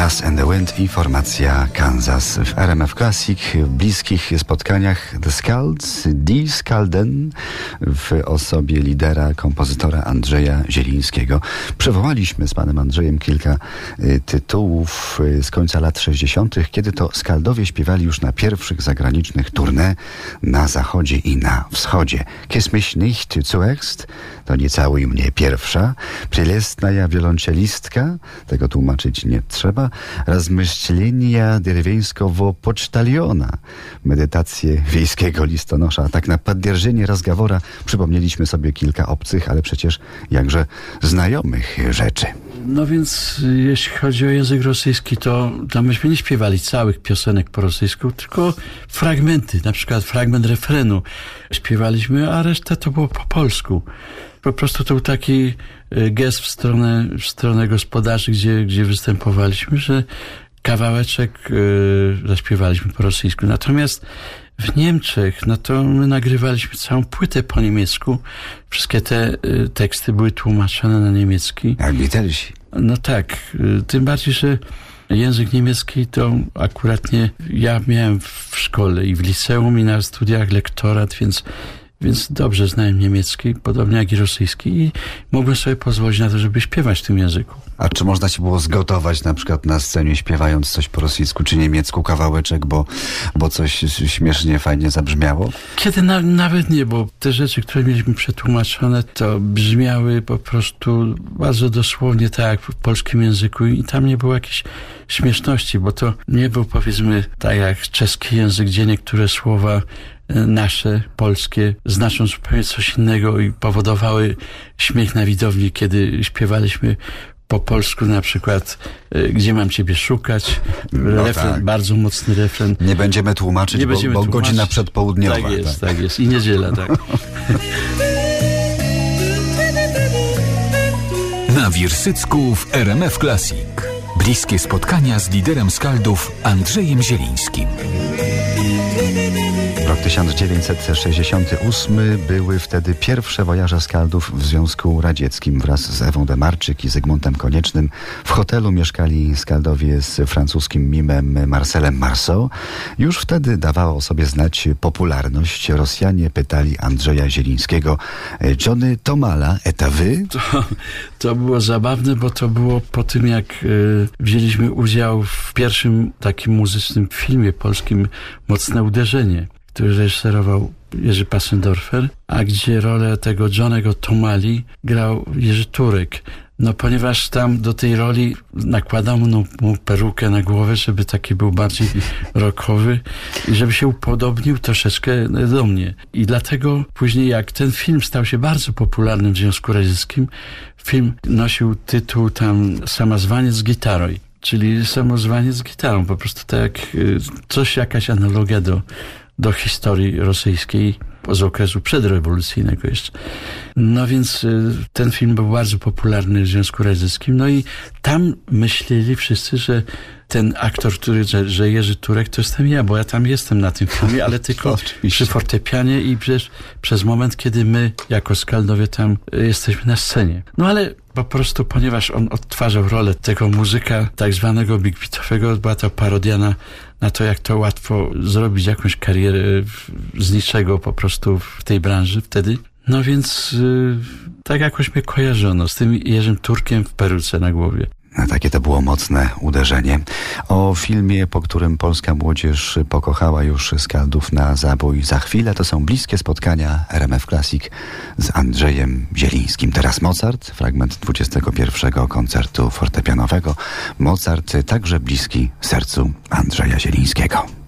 Das and the Wind, informacja Kansas. W RMF Classic, w bliskich spotkaniach The Skalds, Die Skalden w osobie lidera, kompozytora Andrzeja Zielińskiego. Przywołaliśmy z panem Andrzejem kilka tytułów z końca lat 60., kiedy to Skaldowie śpiewali już na pierwszych zagranicznych tournée na zachodzie i na wschodzie. Kiss mich nicht zuerst, to nie całuj mnie pierwsza, Przelestna wiolonczelistka, tego tłumaczyć nie trzeba, Rozmyślenia derwieńskowo-pocztaliona, medytacje wiejskiego listonosza. Tak na poddzierżenie rozgawora przypomnieliśmy sobie kilka obcych, ale przecież jakże znajomych rzeczy. No więc jeśli chodzi o język rosyjski, to myśmy nie śpiewali całych piosenek po rosyjsku, tylko fragmenty, na przykład fragment refrenu śpiewaliśmy, a resztę to było po polsku. Po prostu to był taki gest w stronę gospodarzy, gdzie występowaliśmy, że kawałeczek zaśpiewaliśmy po rosyjsku. Natomiast w Niemczech, no to my nagrywaliśmy całą płytę po niemiecku. Wszystkie te teksty były tłumaczone na niemiecki. Jak litersi. No tak, tym bardziej, że język niemiecki to akurat nie, ja miałem w szkole i w liceum i na studiach lektorat, więc dobrze znałem niemiecki, podobnie jak i rosyjski, i mogłem sobie pozwolić na to, żeby śpiewać w tym języku. A czy można się było zgotować na przykład na scenie, śpiewając coś po rosyjsku czy niemiecku, kawałeczek, bo coś śmiesznie, fajnie zabrzmiało? Kiedy nawet nie, bo te rzeczy, które mieliśmy przetłumaczone, to brzmiały po prostu bardzo dosłownie tak jak w polskim języku i tam nie było jakichś śmieszności, bo to nie był, powiedzmy, tak jak czeski język, gdzie niektóre słowa nasze, polskie, znaczą zupełnie coś innego i powodowały śmiech na widowni, kiedy śpiewaliśmy po polsku, na przykład Gdzie mam ciebie szukać, refren, tak. Bardzo mocny refren. Nie będziemy tłumaczyć, bo godzina przedpołudniowa. Tak jest i niedziela, tak. Na Wirsycku w RMF Classic. Bliskie spotkania z liderem Skaldów Andrzejem Zielińskim. Rok 1968 były wtedy pierwsze wojaże Skaldów w Związku Radzieckim. Wraz z Ewą Demarczyk i Zygmuntem Koniecznym w hotelu mieszkali Skaldowie z francuskim mimem Marcelem Marceau. Już wtedy dawała o sobie znać popularność. Rosjanie pytali Andrzeja Zielińskiego: Johnny Tomala, eta wy? To było zabawne, bo to było po tym, jak wzięliśmy udział w pierwszym takim muzycznym filmie polskim Mocne uderzenie, który reżyserował Jerzy Passendorfer, a gdzie rolę tego Johnny'ego Tomali grał Jerzy Turek. No ponieważ tam do tej roli nakładał mu perukę na głowę, żeby taki był bardziej rockowy i żeby się upodobnił troszeczkę do mnie. I dlatego później, jak ten film stał się bardzo popularny w Związku Radzieckim, film nosił tytuł tam Samozwaniec z gitarą. Czyli samozwanie z gitarą, po prostu tak, coś, jakaś analogia do historii rosyjskiej z okresu przedrewolucyjnego jeszcze. No więc ten film był bardzo popularny w Związku Radzieckim, no i tam myśleli wszyscy, że ten aktor, że Jerzy Turek, to jestem ja, bo ja tam jestem na tym filmie, ale tylko przy fortepianie i przez moment, kiedy my jako Skaldowie tam jesteśmy na scenie. No ale po prostu, ponieważ on odtwarzał rolę tego muzyka tak zwanego big beatowego, była to parodia na to, jak to łatwo zrobić jakąś karierę z niczego po prostu w tej branży wtedy. No więc tak jakoś mnie kojarzono z tym Jerzym Turkiem w peruce na głowie. Takie to było mocne uderzenie. O filmie, po którym polska młodzież pokochała już Skaldów na zabój, za chwilę. To są bliskie spotkania RMF Classic z Andrzejem Zielińskim. Teraz Mozart, fragment 21. koncertu fortepianowego. Mozart także bliski sercu Andrzeja Zielińskiego.